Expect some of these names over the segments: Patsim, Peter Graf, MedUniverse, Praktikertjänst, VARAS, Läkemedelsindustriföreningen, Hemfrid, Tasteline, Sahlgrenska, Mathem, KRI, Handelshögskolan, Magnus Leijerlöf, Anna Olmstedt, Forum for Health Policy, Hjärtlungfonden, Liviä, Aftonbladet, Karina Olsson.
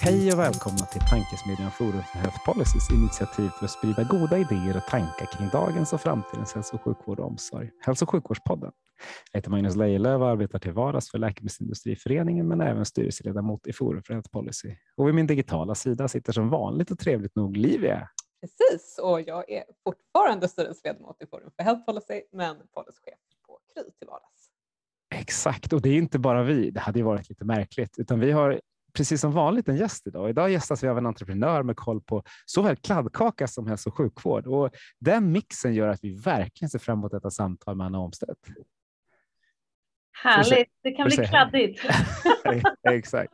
Hej och välkomna till Tankesmedjan Forum för Health Policys initiativ för att sprida goda idéer och tankar kring dagens och framtidens hälso- och sjukvård och omsorg. Hälso- och sjukvårdspodden. Jag heter Magnus Leijerlöf och arbetar till VARAS för Läkemedelsindustriföreningen men även styrelseledamot i Forum för Health Policy. Och vid min digitala sida sitter som vanligt och trevligt nog Liviä. Precis, och jag är fortfarande styrelseledamot i Forum för Health Policy men policychef på KRI till vardags. Exakt, och det är inte bara vi, det hade ju varit lite märkligt, utan vi har precis som vanligt en gäst idag. Idag gästas vi av en entreprenör med koll på såväl kladdkaka som hälso- och sjukvård. Och den mixen gör att vi verkligen ser fram emot detta samtal med Anna Olmstedt. Härligt, det kan bli kladdigt. Exakt.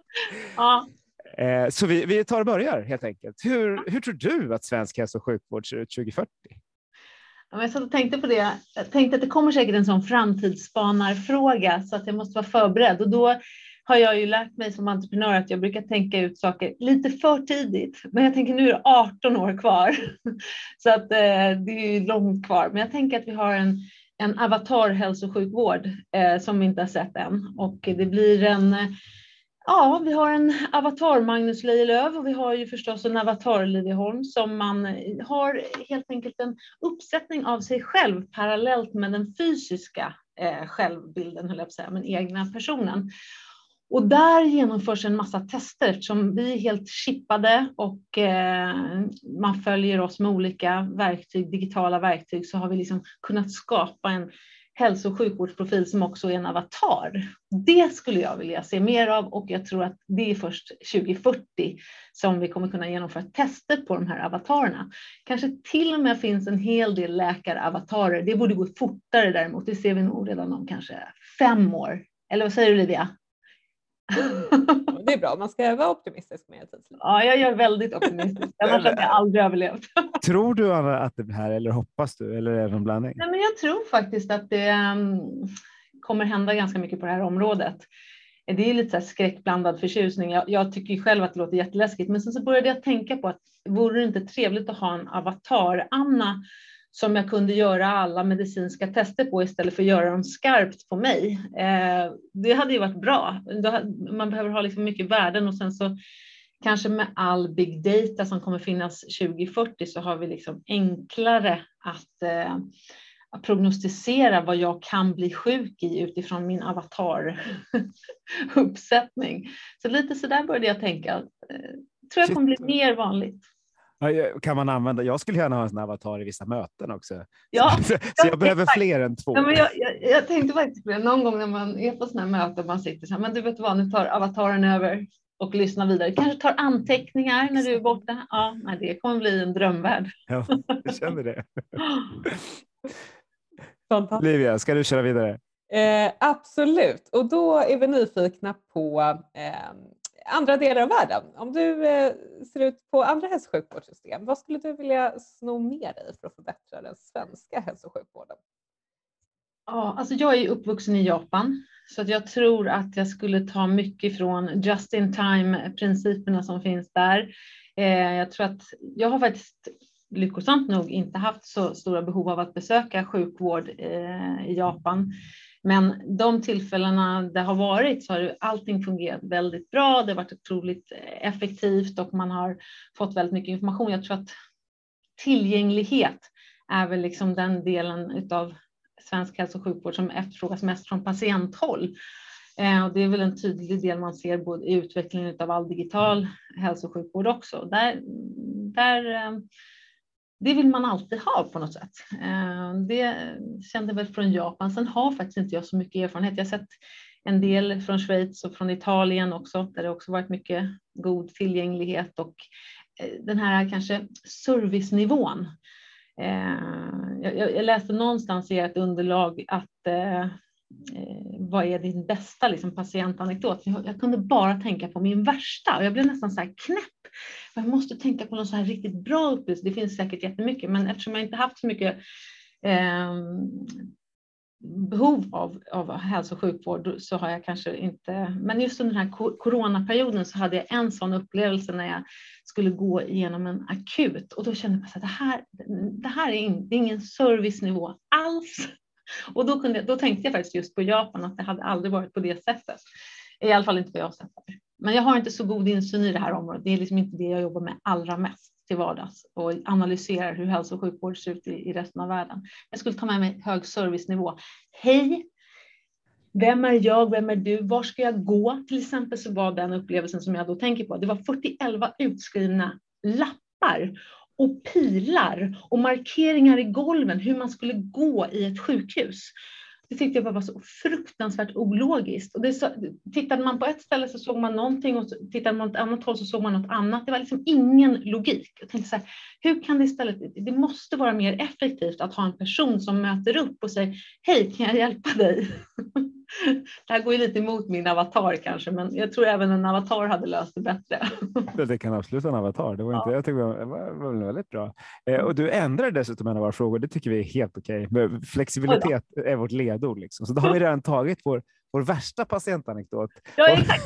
Ja. Så vi tar och börjar helt enkelt. Hur tror du att svensk hälso- och sjukvård ser ut 2040? Jag satt och tänkte på det. Jag tänkte att det kommer säkert en sån framtidsspanarfråga så att jag måste vara förberedd. Och då har jag ju lärt mig som entreprenör att jag brukar tänka ut saker lite för tidigt. Men jag tänker nu är det 18 år kvar. Så att det är ju långt kvar. Men jag tänker att vi har en avatar hälso- och sjukvård som vi inte har sett än. Och det blir vi har en avatar Magnus Leijerlöf och vi har ju förstås en avatar Liviä som man har helt enkelt en uppsättning av sig själv parallellt med den fysiska självbilden, höll jag på att säga, men egna personen. Och där genomförs en massa tester som vi är helt chippade och man följer oss med olika verktyg, digitala verktyg, så har vi liksom kunnat skapa en hälso- och sjukvårdsprofil som också är en avatar. Det skulle jag vilja se mer av och jag tror att det är först 2040 som vi kommer kunna genomföra tester på de här avatarerna. Kanske till och med finns en hel del läkare-avatarer. Det borde gå fortare däremot. Det ser vi nog redan om kanske 5 år. Eller vad säger du, Liviä? Det är bra, man ska vara optimistisk med det. Ja, jag är väldigt optimistisk. Annars hade jag aldrig överlevt. Tror du att det blir här, eller hoppas du, eller är det en blandning? Nej, men jag tror faktiskt att det kommer hända ganska mycket på det här området. Det är lite så här skräckblandad förtjusning. Jag tycker ju själv att det låter jätteläskigt. Men sen så började jag tänka på att vore det inte trevligt att ha en avatar, Anna, som jag kunde göra alla medicinska tester på istället för att göra dem skarpt på mig. Det hade ju varit bra. Man behöver ha liksom mycket värden och sen så kanske med all big data som kommer finnas 2040 så har vi liksom enklare att prognostisera vad jag kan bli sjuk i utifrån min avataruppsättning. Så lite så där började jag tänka. Tror jag kommer bli mer vanligt. Kan man använda, jag skulle gärna ha en sån avatar i vissa möten också. Ja, så jag behöver fler än 2. Ja, men jag tänkte faktiskt på det någon gång när man är på såna här möten, man sitter så här, men du vet vad, nu tar avataren över och lyssnar vidare. Kanske tar anteckningar när du är borta. Ja, nej, det kommer bli en drömvärld. Ja, jag känner det. Liviä, ska du köra vidare? Absolut, och då är vi nyfikna på andra delar av världen. Om du ser ut på andra hälso- och sjukvårdssystem, vad skulle du vilja sno med dig för att förbättra den svenska hälso- och sjukvården? Ja, alltså jag är uppvuxen i Japan så att jag tror att jag skulle ta mycket från just-in-time-principerna som finns där. Jag tror att jag har faktiskt lyckosamt nog inte haft så stora behov av att besöka sjukvård i Japan. Men de tillfällena det har varit så har allting fungerat väldigt bra. Det har varit otroligt effektivt och man har fått väldigt mycket information. Jag tror att tillgänglighet är väl liksom den delen av svensk hälso- och sjukvård som efterfrågas mest från patienthåll. Och det är väl en tydlig del man ser både i utvecklingen av all digital hälso- och sjukvård också. Det vill man alltid ha på något sätt. Det kände väl från Japan. Sen har faktiskt inte jag så mycket erfarenhet. Jag har sett en del från Schweiz och från Italien också. Där det också varit mycket god tillgänglighet. Och den här kanske servicenivån. Jag läste någonstans i ett underlag att vad är din bästa liksom, patientanekdot? Jag kunde bara tänka på min värsta. Och jag blev nästan så här knäpp. Jag måste tänka på någon så här riktigt bra upplevelse. Det finns säkert jättemycket. Men eftersom jag inte haft så mycket behov av hälso- och sjukvård så har jag kanske inte... Men just under den här coronaperioden så hade jag en sån upplevelse när jag skulle gå igenom en akut. Och då kände jag att det här är ingen servicenivå alls. Och då tänkte jag faktiskt just på Japan, att det hade aldrig varit på det sättet. I alla fall inte på jag sett. Men jag har inte så god insyn i det här området. Det är liksom inte det jag jobbar med allra mest till vardags. Och analyserar hur hälso- och sjukvård ser ut i resten av världen. Jag skulle ta med mig hög servicenivå. Hej! Vem är jag? Vem är du? Var ska jag gå? Till exempel så var den upplevelsen som jag då tänker på. Det var 41 utskrivna lappar. Och pilar och markeringar i golven hur man skulle gå i ett sjukhus. Det tyckte jag bara var så fruktansvärt ologiskt. Och tittade man på ett ställe så såg man någonting och tittade man på ett annat håll så såg man något annat. Det var liksom ingen logik. Jag tänkte så här, hur kan det istället, det måste vara mer effektivt att ha en person som möter upp och säger hej, kan jag hjälpa dig? Det här går ju lite emot min avatar kanske, men jag tror även en avatar hade löst det bättre. Det kan absolut en avatar, det var inte, jag tycker det var väldigt bra. Och du ändrar dessutom en av våra frågor, det tycker vi är helt okej. Flexibilitet är vårt ledord liksom. Så då har vi redan tagit vår värsta patientanekdot. Ja, exakt.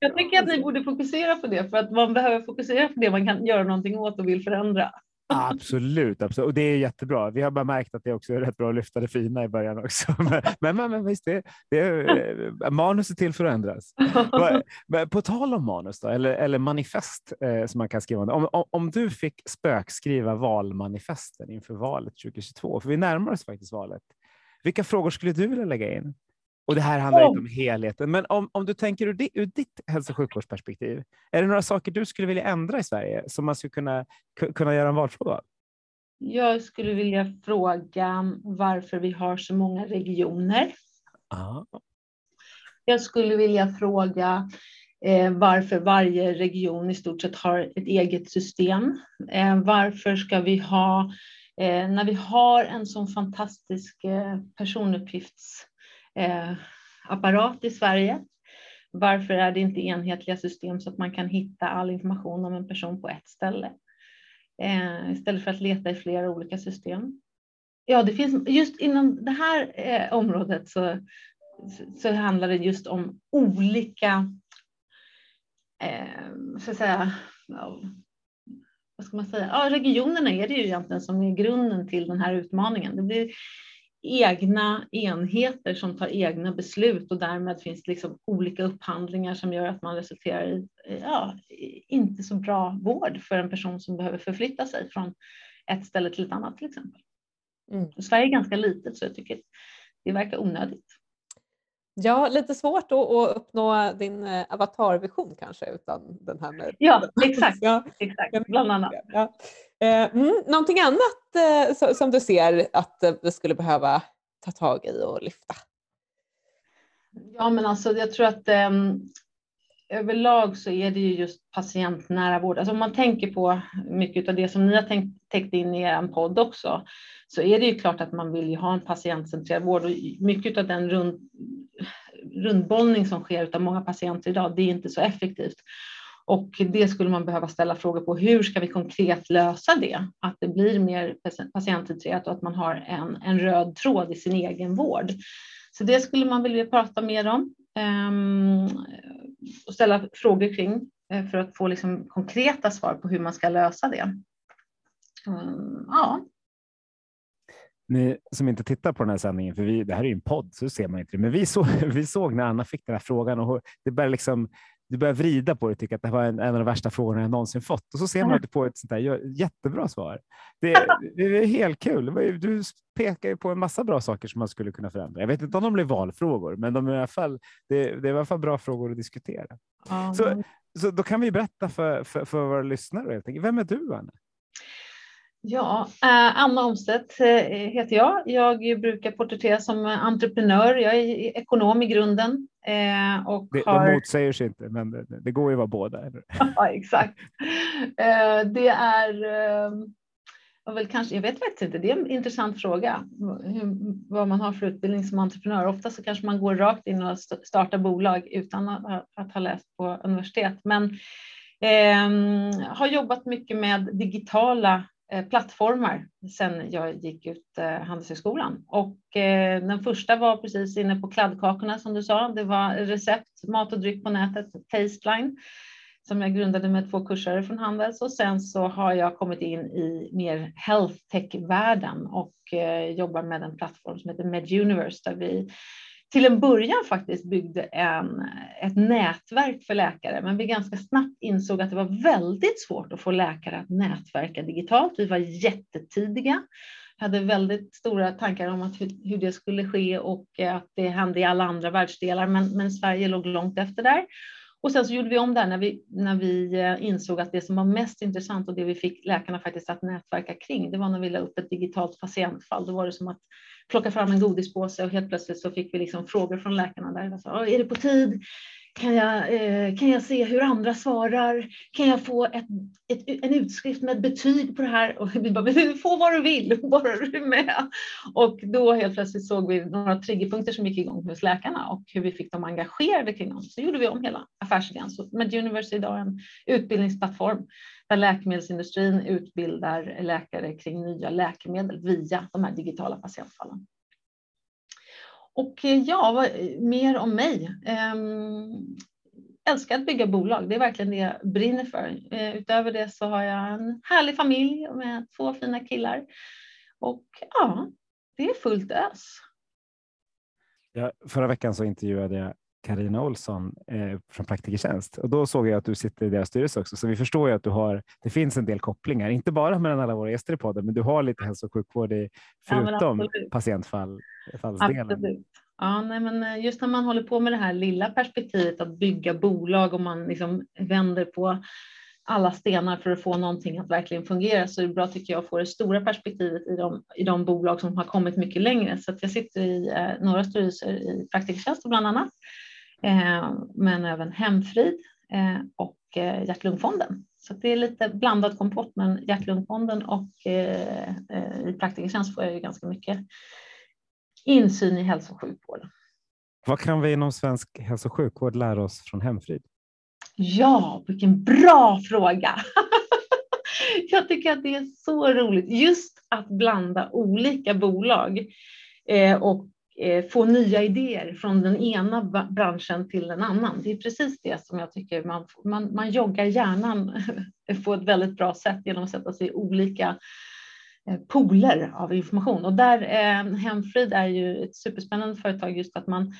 Jag tycker att ni borde fokusera på det, för att man behöver fokusera på det man kan göra någonting åt och vill förändra. Absolut. Och det är jättebra. Vi har bara märkt att det också är rätt bra att lyfta det fina i början också. Men visst, manus är till för att ändras. På tal om manus då, eller manifest som man kan skriva. Om du fick spökskriva valmanifesten inför valet 2022, för vi närmar oss faktiskt valet. Vilka frågor skulle du vilja lägga in? Och det här handlar inte om helheten. Men om du tänker ur ditt hälso- och sjukvårdsperspektiv. Är det några saker du skulle vilja ändra i Sverige som man skulle kunna göra en valfråga av? Jag skulle vilja fråga varför vi har så många regioner. Aha. Jag skulle vilja fråga varför varje region i stort sett har ett eget system. Varför ska vi ha, när vi har en sån fantastisk personuppgiftsapparat i Sverige. Varför är det inte enhetliga system så att man kan hitta all information om en person på ett ställe istället för att leta i flera olika system? Ja, det finns just inom det här området så handlar det just om olika så att säga, vad ska man säga? Ja, regionerna är det ju egentligen som är grunden till den här utmaningen. Det blir egna enheter som tar egna beslut och därmed finns det liksom olika upphandlingar som gör att man resulterar i inte så bra vård för en person som behöver förflytta sig från ett ställe till ett annat till exempel. Sverige är ganska litet så jag tycker det verkar onödigt. Ja, lite svårt då att uppnå din avatarvision kanske utan den här med. Ja, exakt. Ja, exakt. Bland annat. Ja. Någonting annat som du ser att vi skulle behöva ta tag i och lyfta? Ja, men alltså jag tror att överlag så är det ju just patientnära vård. Alltså om man tänker på mycket av det som ni har täckt in i er podd också, så är det ju klart att man vill ju ha en patientcentrerad vård. Och mycket av den rundbollning som sker av många patienter idag, det är inte så effektivt. Och det skulle man behöva ställa frågor på. Hur ska vi konkret lösa det? Att det blir mer patientcentrerat och att man har en röd tråd i sin egen vård. Så det skulle man vilja prata mer om. Och ställa frågor kring för att få liksom konkreta svar på hur man ska lösa det. Ja. Ni som inte tittar på den här sändningen, för det här är ju en podd så ser man inte det, men vi såg när Anna fick den här frågan och det började liksom, du började vrida på det och tycker att det var en av de värsta frågorna jag någonsin fått. Och så ser man att du får ett sånt där jättebra svar. Det är helt kul. Du pekar ju på en massa bra saker som man skulle kunna förändra. Jag vet inte om de blir valfrågor, men de är i alla fall, det är i alla fall bra frågor att diskutera. Mm. Så då kan vi berätta för våra lyssnare. Jag tänker, vem är du, Anna? Ja, Anna Olmstedt heter jag. Jag brukar porträttera som entreprenör. Jag är ekonom i grunden. Och de motsäger sig inte, men det går ju att vara båda. Ja, exakt. Det är Och väl kanske, jag vet faktiskt inte, det är en intressant fråga vad man har för utbildning som entreprenör. Ofta så kanske man går rakt in och startar bolag utan att ha läst på universitet. Men har jobbat mycket med digitala plattformar sedan jag gick ut Handelshögskolan. Och den första var precis inne på kladdkakorna som du sa. Det var recept, mat och dryck på nätet, Tasteline, som jag grundade med 2 kursare från Handels. Och sen så har jag kommit in i mer health tech-världen och jobbar med en plattform som heter MedUniverse, där vi till en början faktiskt byggde ett nätverk för läkare, men vi ganska snabbt insåg att det var väldigt svårt att få läkare att nätverka digitalt. Vi var jättetidiga, hade väldigt stora tankar om att hur det skulle ske och att det hände i alla andra världsdelar, men Sverige låg långt efter där. Och sen så gjorde vi om där när vi insåg att det som var mest intressant och det vi fick läkarna faktiskt att nätverka kring, det var när vi la upp ett digitalt patientfall. Då var det som att plocka fram en godispåse och helt plötsligt så fick vi liksom frågor från läkarna där. Alltså, är det på tid? Kan jag se hur andra svarar? Kan jag få en utskrift med betyg på det här? Och vi bara, du får vad du vill, bara du är med. Och då helt plötsligt såg vi några triggerpunkter som gick igång hos läkarna och hur vi fick dem engagerade kring dem. Så gjorde vi om hela affärsidén. Så MedUniverse är idag en utbildningsplattform där läkemedelsindustrin utbildar läkare kring nya läkemedel via de här digitala patientfallen. Och ja, mer om mig. Älskar att bygga bolag, det är verkligen det jag brinner för. Utöver det så har jag en härlig familj med 2 fina killar. Och ja, det är fullt ös. Ja, förra veckan så intervjuade jag Karina Olsson från Praktikertjänst. Och då såg jag att du sitter i deras styrelse också. Så vi förstår ju att det finns en del kopplingar. Inte bara mellan alla våra gäster i podden, men du har lite hälso- och sjukvård i, förutom ja, patientfallsdelen. Absolut. Ja, nej, men just när man håller på med det här lilla perspektivet att bygga bolag och man liksom vänder på alla stenar för att få någonting att verkligen fungera, så är det bra tycker jag att få det stora perspektivet i de bolag som har kommit mycket längre. Så att jag sitter i några styrelser i Praktikertjänst bland annat. Men även Hemfrid och Hjärtlungfonden. Så det är lite blandad kompott, men Hjärtlungfonden och i Praktikertjänst får jag ju ganska mycket insyn i hälso- och sjukvård. Vad kan vi inom svensk hälso- och sjukvård lära oss från Hemfrid? Ja, vilken bra fråga! Jag tycker att det är så roligt just att blanda olika bolag och få nya idéer från den ena branschen till den annan. Det är precis det som jag tycker man joggar hjärnan på ett väldigt bra sätt genom att sätta sig i olika pooler av information. Och där Hemfrid är ju ett superspännande företag just att man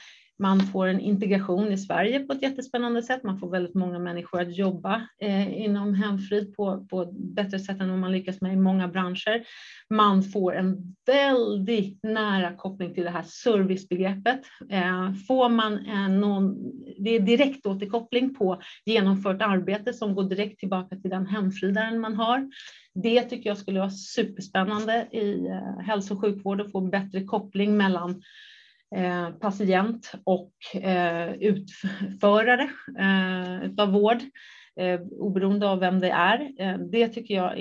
får en integration i Sverige på ett jättespännande sätt. Man får väldigt många människor att jobba inom Hemfrid på bättre sätt än vad man lyckas med i många branscher. Man får en väldigt nära koppling till det här servicebegreppet. Får man det är direkt återkoppling på genomfört arbete som går direkt tillbaka till den hemfridaren man har. Det tycker jag skulle vara superspännande i hälso- och sjukvård och få en bättre koppling mellan patient och utförare av vård, oberoende av vem det är. Det tycker jag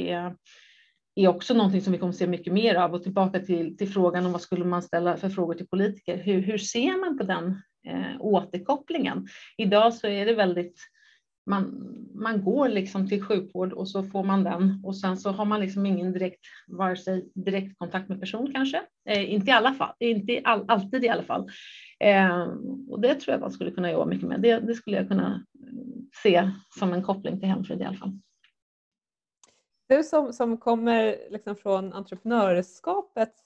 är också någonting som vi kommer se mycket mer av. Och tillbaka till frågan om vad skulle man ställa för frågor till politiker. Hur ser man på den återkopplingen? Idag så är det väldigt... Man går liksom till sjukvård och så får man den och sen så har man liksom ingen direkt kontakt med person kanske. Inte alltid i alla fall. Och det tror jag man skulle kunna jobba mycket med. Det skulle jag kunna se som en koppling till Hemfrid i alla fall. Du som kommer liksom från entreprenörskapets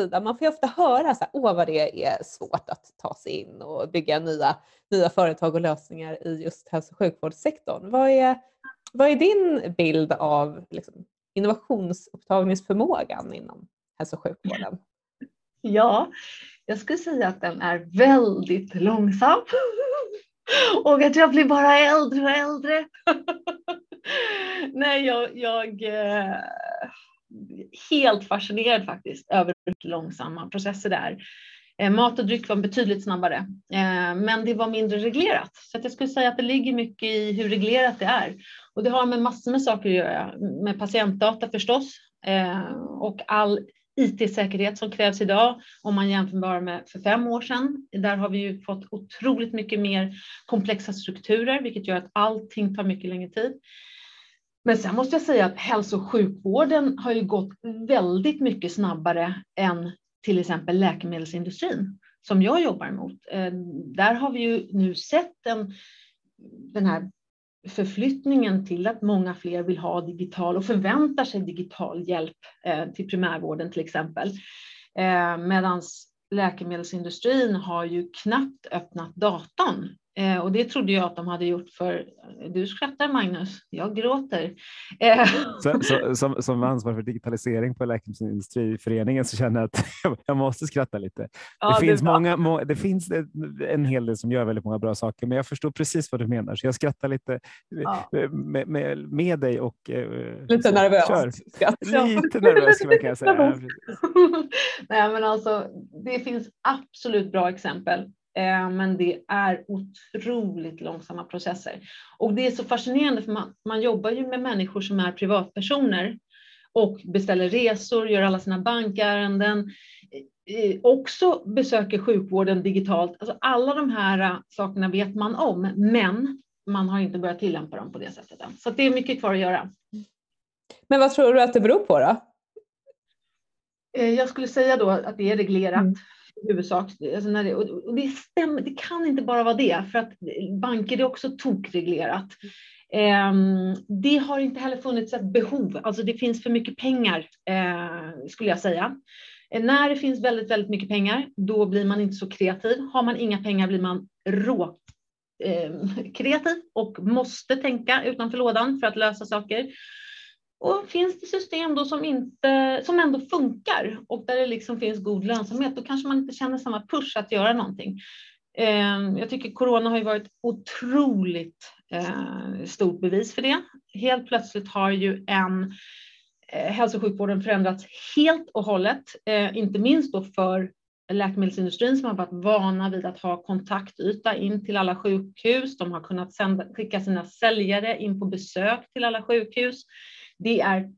sida, man får ju ofta höra så här, vad det är svårt att ta sig in och bygga nya företag och lösningar i just hälso- och sjukvårdssektorn. Vad är din bild av liksom, innovationsupptagningsförmågan inom hälso- och sjukvården? Ja, jag skulle säga att den är väldigt långsam och att jag blir bara äldre och äldre. Nej, jag helt fascinerad faktiskt över långsamma processer där. Mat och dryck var betydligt snabbare. Men det var mindre reglerat. Så att jag skulle säga att det ligger mycket i hur reglerat det är. Och det har med massor med saker att göra. Med patientdata förstås. och all IT-säkerhet som krävs idag om man jämför med för 5 år sedan. Där har vi ju fått otroligt mycket mer komplexa strukturer, vilket gör att allting tar mycket längre tid. Men sen måste jag säga att hälso- och sjukvården har ju gått väldigt mycket snabbare än till exempel läkemedelsindustrin som jag jobbar mot. Där har vi ju nu sett den här förflyttningen till att många fler vill ha digital och förväntar sig digital hjälp till primärvården till exempel. Medan läkemedelsindustrin har ju knappt öppnat datorn. Och det trodde jag att de hade gjort för, du skrattar Magnus, jag gråter. Som ansvarig för digitalisering på Läkemedelsindustriföreningen så känner jag att jag måste skratta lite. Ja, det finns en hel del som gör väldigt många bra saker, men jag förstår precis vad du menar. Så jag skrattar lite med dig och... Lite nervös. Lite nervös kan jag säga. Nej, men alltså, det finns absolut bra exempel. Men det är otroligt långsamma processer. Och det är så fascinerande för man jobbar ju med människor som är privatpersoner och beställer resor, gör alla sina bankärenden, också besöker sjukvården digitalt. Alltså alla de här sakerna vet man om, men man har inte börjat tillämpa dem på det sättet än. Så det är mycket kvar att göra. Men vad tror du att det beror på då? Jag skulle säga då att det är reglerat. Huvudsak. Alltså det kan inte bara vara det, för att banker är också tokreglerat. Det har inte heller funnits ett behov, alltså det finns för mycket pengar skulle jag säga. När det finns väldigt, väldigt mycket pengar, då blir man inte så kreativ. Har man inga pengar blir man kreativ och måste tänka utanför lådan för att lösa saker. Och finns det system då som ändå funkar och där det liksom finns god lönsamhet, då kanske man inte känner samma push att göra någonting. Jag tycker corona har ju varit otroligt stort bevis för det. Helt plötsligt har ju hälso- och sjukvården förändrats helt och hållet. Inte minst då för läkemedelsindustrin som har varit vana vid att ha kontaktyta in till alla sjukhus. De har kunnat skicka sina säljare in på besök till alla sjukhus. Det är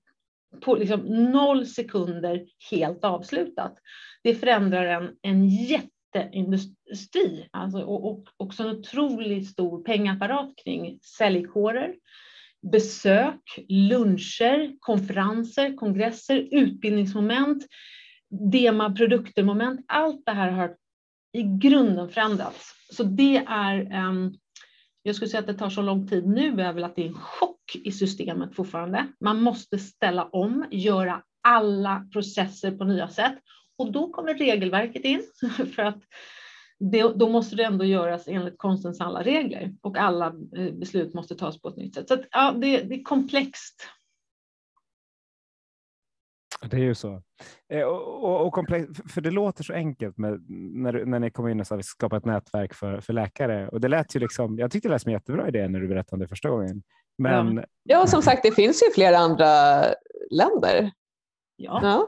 på liksom 0 sekunder helt avslutat. Det förändrar en jätteindustri alltså, och också en otroligt stor pengapparat kring säljkårer, besök, luncher, konferenser, kongresser, utbildningsmoment, demaproduktermoment. Allt det här har i grunden förändrats. Så det är... Jag skulle säga att det tar så lång tid nu är väl att det är en chock i systemet fortfarande. Man måste ställa om, göra alla processer på nya sätt. Och då kommer regelverket in för att då måste det ändå göras enligt konstens alla regler. Och alla beslut måste tas på ett nytt sätt. Så att, ja, det är komplext. Det är ju så. Och komplext, för det låter så enkelt när ni kom in och sa att vi ska skapa ett nätverk för läkare. Och det lät ju liksom, jag tyckte det lät som en jättebra idé när du berättade om det första gången. Men... Ja, som sagt, det finns ju flera andra länder. Ja.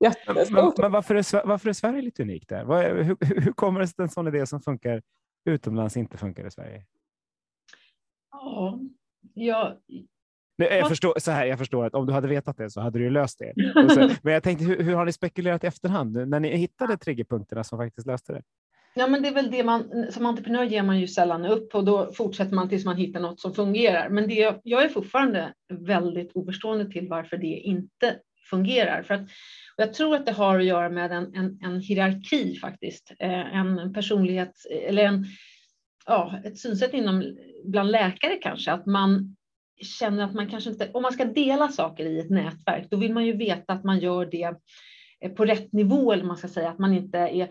Men varför är Sverige lite unikt där? Hur kommer det sig att en sån idé som funkar utomlands inte funkar i Sverige? Jag förstår att om du hade vetat det så hade du löst det. Men jag tänkte, hur har ni spekulerat i efterhand när ni hittade triggerpunkterna som faktiskt löste det? Ja, men det är väl det som entreprenör ger man ju sällan upp och då fortsätter man tills man hittar något som fungerar. Men jag är fortfarande väldigt oförstående till varför det inte fungerar. Och jag tror att det har att göra med en hierarki faktiskt. En personlighet eller ett synsätt bland läkare kanske att man känner att man kanske inte, om man ska dela saker i ett nätverk, då vill man ju veta att man gör det på rätt nivå, eller man ska säga att man inte är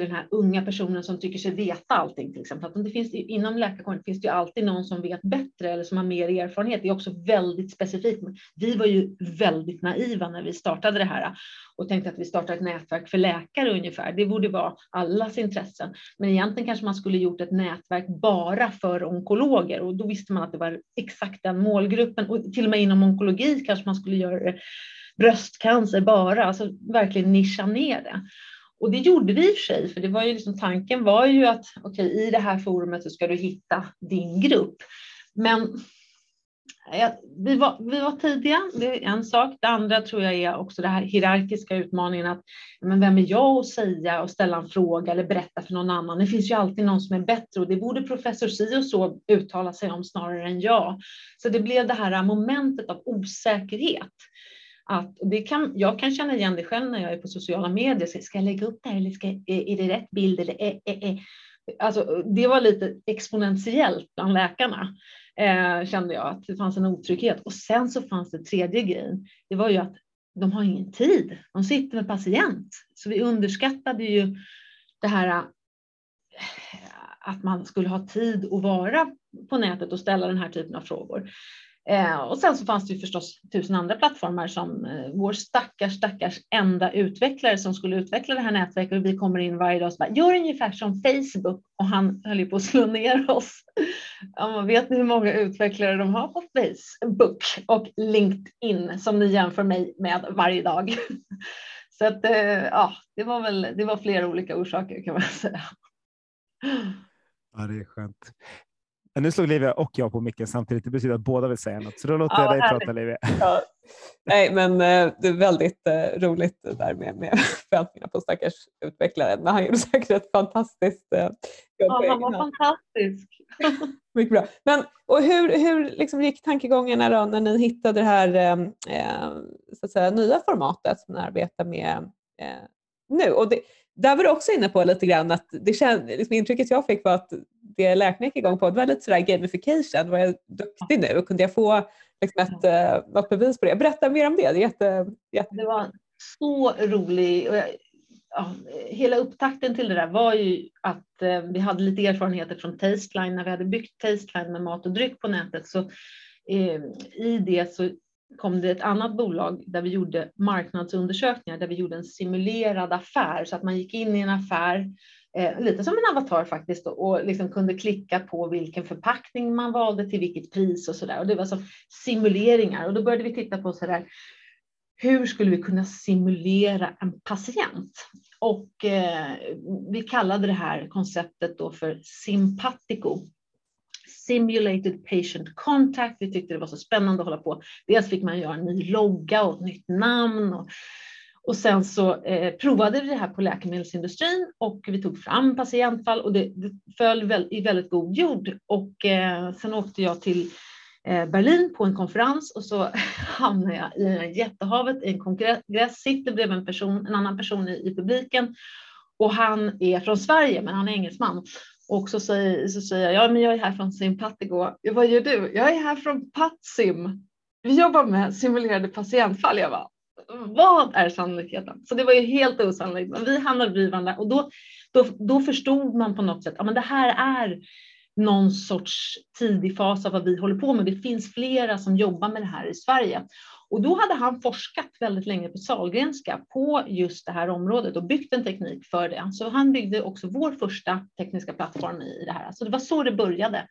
den här unga personen som tycker sig veta allting till exempel. Att det finns, inom läkarkåren finns det ju alltid någon som vet bättre eller som har mer erfarenhet. Det är också väldigt specifikt. Vi var ju väldigt naiva när vi startade det här och tänkte att vi startar ett nätverk för läkare ungefär. Det borde vara allas intressen. Men egentligen kanske man skulle gjort ett nätverk bara för onkologer och då visste man att det var exakt den målgruppen. Och till och med inom onkologi kanske man skulle göra det. Bröstcancer bara, alltså verkligen nischa ner det. Och det gjorde vi i och för sig, för det var ju liksom, tanken var ju att i det här forumet så ska du hitta din grupp. Men Vi var tidiga, det är en sak. Det andra tror jag är också den här hierarkiska utmaningen att men vem är jag att säga och ställa en fråga eller berätta för någon annan. Det finns ju alltid någon som är bättre och det borde professor si och så uttala sig om snarare än jag. Så det blev det här momentet av osäkerhet. Att jag kan känna igen det själv när jag är på sociala medier. Ska jag lägga upp det här eller är det rätt bild? Eller, Alltså, det var lite exponentiellt bland läkarna. Kände jag att det fanns en otrygghet. Och sen så fanns det tredje grejen. Det var ju att de har ingen tid. De sitter med patient. Så vi underskattade ju det här att man skulle ha tid att vara på nätet och ställa den här typen av frågor. Och sen så fanns det ju förstås 1000 andra plattformar som vår stackars enda utvecklare som skulle utveckla det här nätverket. Och vi kommer in varje dag och så bara, gör ungefär som Facebook. Och han höll ju på att slå ner oss. Ja, vet ni hur många utvecklare de har på Facebook och LinkedIn som ni jämför mig med varje dag? Så att, ja, det var flera olika orsaker kan man säga. Ja, det är skönt. Nu slog Liviä och jag på micken samtidigt. Det betyder att båda vill säga något. Så då låter jag dig prata, Liviä. Ja. Nej, men det är väldigt roligt där med förväntningarna på stackars utvecklaren. Men han gjorde säkert ett fantastiskt jobb. Ja, han var fantastisk. Mycket bra. Men, och hur liksom gick tankegångarna då när ni hittade det här så att säga, nya formatet som ni arbetar med nu? Och där var du också inne på lite grann att det liksom intrycket jag fick var att det läkarna gick igång på, det var lite sådär gamification. Var jag duktig nu? Kunde jag få liksom något bevis på det? Berätta mer om det. Det är jätte... Det var så roligt. Ja, hela upptakten till det där var ju att vi hade lite erfarenheter från Tasteline. När vi hade byggt Tasteline med mat och dryck på nätet så i det så kom det ett annat bolag där vi gjorde marknadsundersökningar, där vi gjorde en simulerad affär så att man gick in i en affär lite som en avatar faktiskt då, och liksom kunde klicka på vilken förpackning man valde till vilket pris och sådär. Och det var så simuleringar och då började vi titta på sådär, hur skulle vi kunna simulera en patient? Och vi kallade det här konceptet då för simpatico. Simulated patient contact. Vi tyckte det var så spännande att hålla på. Dels fick man göra en ny logga och ett nytt namn. Och sen så provade vi det här på läkemedelsindustrin. Och vi tog fram patientfall. Och det föll i väldigt god jord. Och sen åkte jag till Berlin på en konferens. Och så hamnade jag i jättehavet i en kongress. Sitter bredvid en annan person i publiken. Och han är från Sverige men han är engelsman. Och så säger jag, ja men jag är här från Simpatico. Vad gör du? Jag är här från Patsim. Vi jobbar med simulerade patientfall. Jag bara, vad är sannolikheten? Så det var ju helt osannolikt. Men vi hamnade bredvid varandra. Och då förstod man på något sätt, ja men det här är någon sorts tidig fas av vad vi håller på med. Det finns flera som jobbar med det här i Sverige. Och då hade han forskat väldigt länge på Sahlgrenska på just det här området och byggt en teknik för det. Så han byggde också vår första tekniska plattform i det här. Så det var så det började.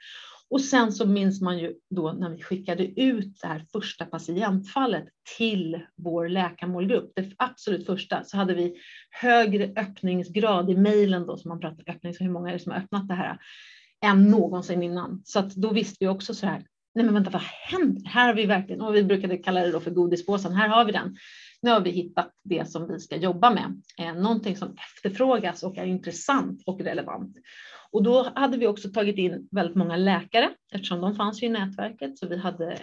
Och sen så minns man ju då när vi skickade ut det här första patientfallet till vår läkarmålgrupp, det absolut första, så hade vi högre öppningsgrad i mejlen då, som man pratar öppning, så hur många är det som har öppnat det här, än någonsin innan. Så att då visste vi också så här, nej men vänta, vad händer? Här har vi verkligen, och vi brukade kalla det då för godispåsen, här har vi den. Nu har vi hittat det som vi ska jobba med. Någonting som efterfrågas och är intressant och relevant. Och då hade vi också tagit in väldigt många läkare, eftersom de fanns ju i nätverket. Så vi hade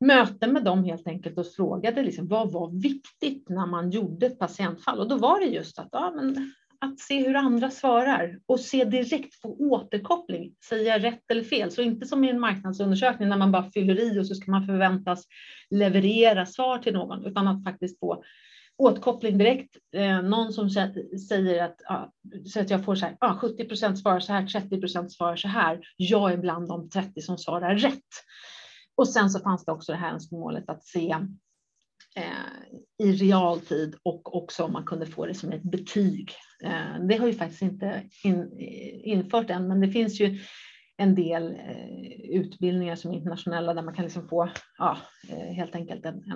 möten med dem helt enkelt och frågade liksom, vad var viktigt när man gjorde ett patientfall. Och då var det just att, ja men... Att se hur andra svarar och se direkt på återkoppling. Säger jag rätt eller fel? Så inte som i en marknadsundersökning när man bara fyller i och så ska man förväntas leverera svar till någon. Utan att faktiskt få återkoppling direkt. Någon som säger att, så att jag får så här, 70% svarar så här, 30% svarar så här. Jag är bland de 30 som svarar rätt. Och sen så fanns det också det här önskemålet att se i realtid och också om man kunde få det som ett betyg. Det har ju faktiskt inte infört än, men det finns ju en del utbildningar som är internationella där man kan liksom få helt enkelt en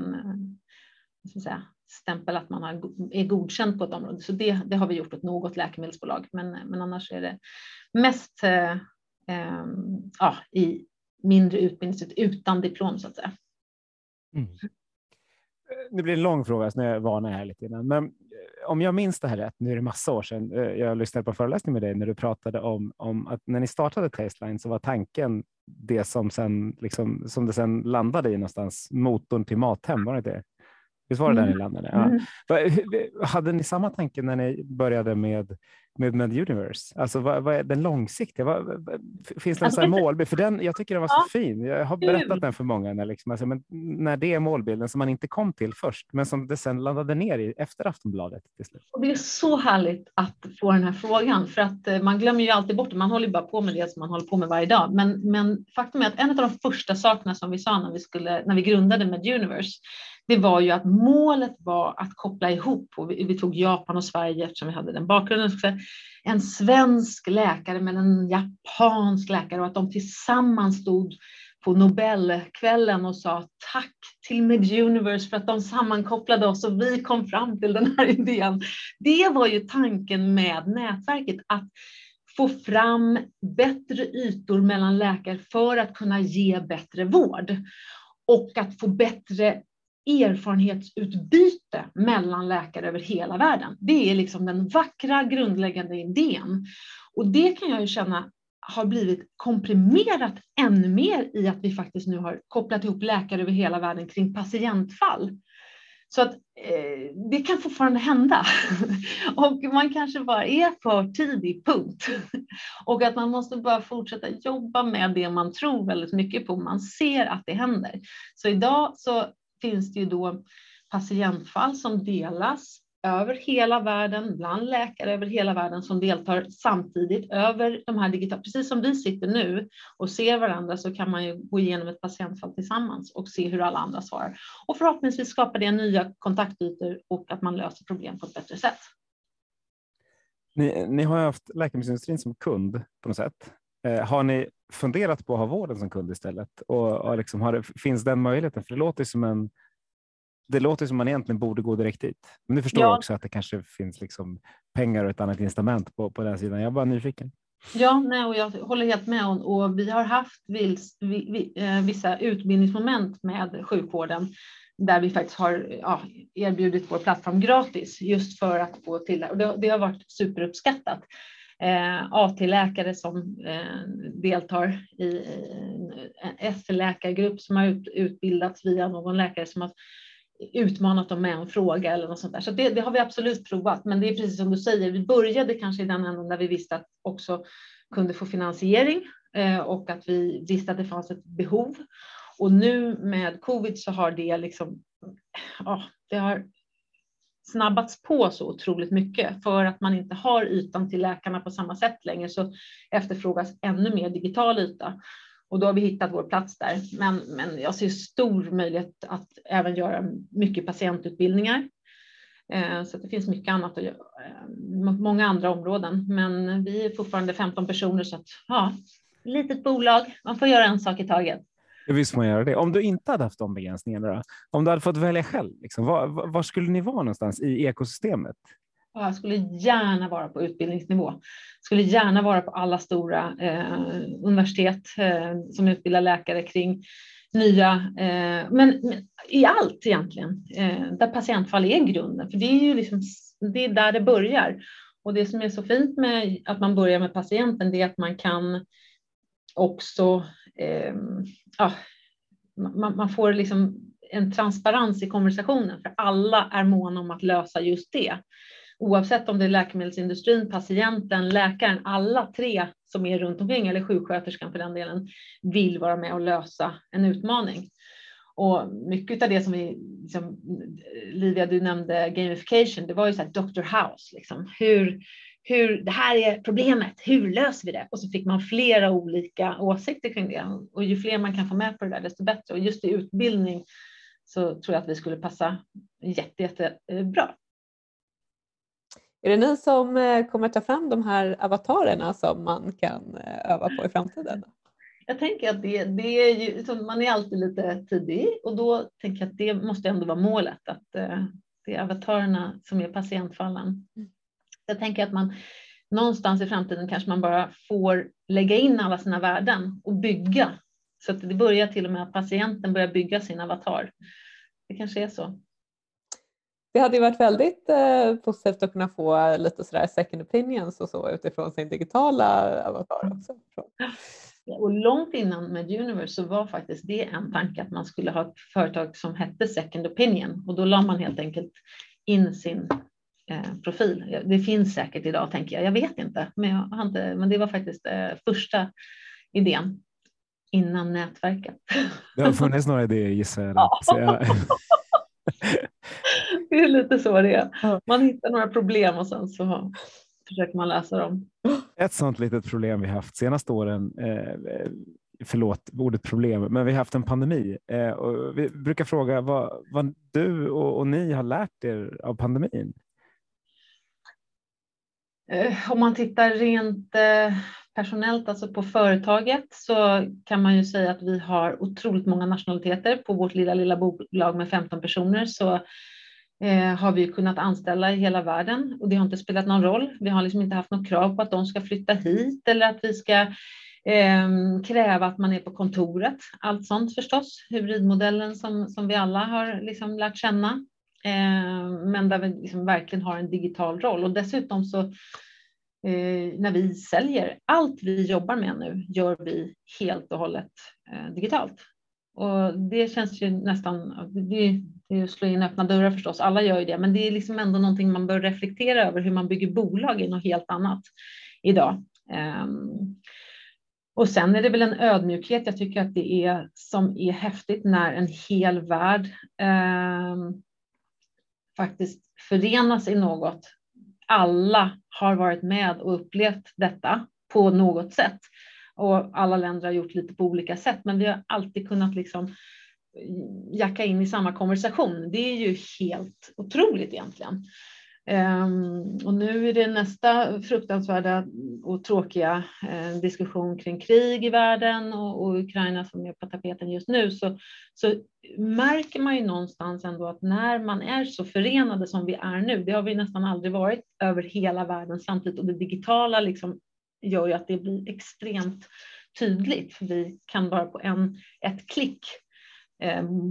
ska säga, stämpel att man är godkänd på ett område. Så det har vi gjort åt något läkemedelsbolag, men annars är det mest i mindre utbildningsstöd utan diplom så att säga. Mm. Nu blir det en lång fråga så jag varnar här lite innan. Men om jag minns det här rätt, nu är det massa år sedan, jag lyssnade på en föreläsning med dig när du pratade om att när ni startade Tasteline så var tanken det som sen liksom, som det sen landade i någonstans, motorn till Mathem, var det det? Visst var det där ni landade? Ja. Hade ni samma tanke när ni började med MedUniverse? Alltså vad är den långsiktiga? Finns det en sån målbild? För den, jag tycker den var så fin. Jag har berättat den för många. Men när det är målbilden som man inte kom till först, men som det sen landade ner i efter Aftonbladet till slut. Och det är så härligt att få den här frågan. För att man glömmer ju alltid bort det. Man håller ju bara på med det som man håller på med varje dag. Men faktum är att en av de första sakerna som vi sa när vi grundade MedUniverse, det var ju att målet var att koppla ihop, och vi tog Japan och Sverige eftersom vi hade den bakgrunden, en svensk läkare med en japansk läkare och att de tillsammans stod på Nobelkvällen och sa tack till MedUniverse för att de sammankopplade oss och vi kom fram till den här idén. Det var ju tanken med nätverket, att få fram bättre ytor mellan läkare för att kunna ge bättre vård och att få bättre erfarenhetsutbyte mellan läkare över hela världen. Det är liksom den vackra grundläggande idén. Och det kan jag ju känna har blivit komprimerat ännu mer i att vi faktiskt nu har kopplat ihop läkare över hela världen kring patientfall. Så att det kan fortfarande hända. Och man kanske bara är för tidig, punkt. Och att man måste bara fortsätta jobba med det man tror väldigt mycket på. Man ser att det händer. Så idag så finns det ju då patientfall som delas över hela världen, bland läkare över hela världen som deltar samtidigt över de här digitala. Precis som vi sitter nu och ser varandra så kan man ju gå igenom ett patientfall tillsammans och se hur alla andra svarar. Och förhoppningsvis skapar det nya kontaktytor och att man löser problem på ett bättre sätt. Ni har haft läkemedelsindustrin som kund på något sätt. Har ni funderat på att ha vården som kund istället? Och liksom, finns den möjligheten? För det låter som man egentligen borde gå direkt dit. Men nu förstår jag också att det kanske finns liksom pengar och ett annat instrument på den sidan. Jag är bara nyfiken. Ja, nej, och jag håller helt med. Och vi har haft vissa utbildningsmoment med sjukvården där vi faktiskt har erbjudit vår plattform gratis just för att få till det. Och det har varit superuppskattat. AT-läkare som deltar i en SL-läkargrupp som har utbildats via någon läkare som har utmanat dem med en fråga eller något sånt där. Så det har vi absolut provat, men det är precis som du säger, vi började kanske i den änden där vi visste att också kunde få finansiering och att vi visste att det fanns ett behov. Och nu med covid så har det liksom, det har snabbats på så otroligt mycket för att man inte har ytan till läkarna på samma sätt längre, så efterfrågas ännu mer digital yta och då har vi hittat vår plats där. Men jag ser stor möjlighet att även göra mycket patientutbildningar, så att det finns mycket annat att göra, många andra områden, men vi är fortfarande 15 personer så att litet bolag, man får göra en sak i taget. Visst man gör det. Om du inte hade haft de begränsningarna då? Om du hade fått välja själv, liksom, var skulle ni vara någonstans i ekosystemet? Jag skulle gärna vara på utbildningsnivå. Skulle gärna vara på alla stora universitet som utbildar läkare kring nya, men i allt egentligen. Där patientfall är grunden. För det är ju liksom, det är där det börjar. Och det som är så fint med att man börjar med patienten, det är att man kan också man får liksom en transparens i konversationen, för alla är måna om att lösa just det. Oavsett om det är läkemedelsindustrin, patienten, läkaren, alla tre som är runt omkring, eller sjuksköterskan för den delen, vill vara med och lösa en utmaning. Och mycket av det som vi, liksom, Liviä, du nämnde gamification, det var ju så här Dr. House, liksom. Hur det här är problemet, hur löser vi det? Och så fick man flera olika åsikter kring det. Och ju fler man kan få med på det där, desto bättre. Och just i utbildning så tror jag att vi skulle passa jättebra. Är det ni som kommer ta fram de här avatarerna som man kan öva på i framtiden? Jag tänker att det är ju, man är alltid lite tidig. Och då tänker jag att det måste ändå vara målet. Att det är avatarerna som är patientfallen. Jag tänker att man någonstans i framtiden kanske man bara får lägga in alla sina värden och bygga Så att det börjar till och med att patienten börjar bygga sin avatar. Det kanske är så. Det hade ju varit väldigt positivt att kunna få lite sådär second opinions och så utifrån sin digitala avatar också. Och långt innan MedUniverse så var faktiskt det en tanke att man skulle ha ett företag som hette second opinion. Och då la man helt enkelt in sin profil. Det finns säkert idag, tänker jag. Jag vet inte. Men det var faktiskt första idén innan nätverket. Det har funnits några idéer, gissar jag. Ja. Det är lite så det är. Man hittar några problem och sen så försöker man lösa dem. Ett sånt litet problem vi haft senaste åren, förlåt ordet problem, men vi har haft en pandemi. Och vi brukar fråga vad du och ni har lärt er av pandemin. Om man tittar rent personellt, alltså på företaget, så kan man ju säga att vi har otroligt många nationaliteter. På vårt lilla bolag med 15 personer så har vi kunnat anställa i hela världen. Och det har inte spelat någon roll. Vi har liksom inte haft något krav på att de ska flytta hit eller att vi ska kräva att man är på kontoret. Allt sånt förstås. Hybridmodellen som vi alla har liksom lärt känna. Men där vi liksom verkligen har en digital roll. Och dessutom så när vi säljer, allt vi jobbar med nu gör vi helt och hållet digitalt. Och det känns ju nästan, det är ju slå in öppna dörrar förstås, alla gör ju det. Men det är liksom ändå någonting man bör reflektera över, hur man bygger bolag i något helt annat idag. Och sen är det väl en ödmjukhet, jag tycker att det är som är häftigt när en hel värld faktiskt förenas i något. Alla har varit med och upplevt detta på något sätt. Och alla länder har gjort lite på olika sätt. Men vi har alltid kunnat liksom jacka in i samma konversation. Det är ju helt otroligt egentligen. Och nu är det nästa fruktansvärda och tråkiga diskussion kring krig i världen och Ukraina som är på tapeten just nu, så märker man ju någonstans ändå att när man är så förenade som vi är nu, det har vi nästan aldrig varit över hela världen samtidigt, och det digitala liksom gör ju att det blir extremt tydligt, för vi kan bara på ett klick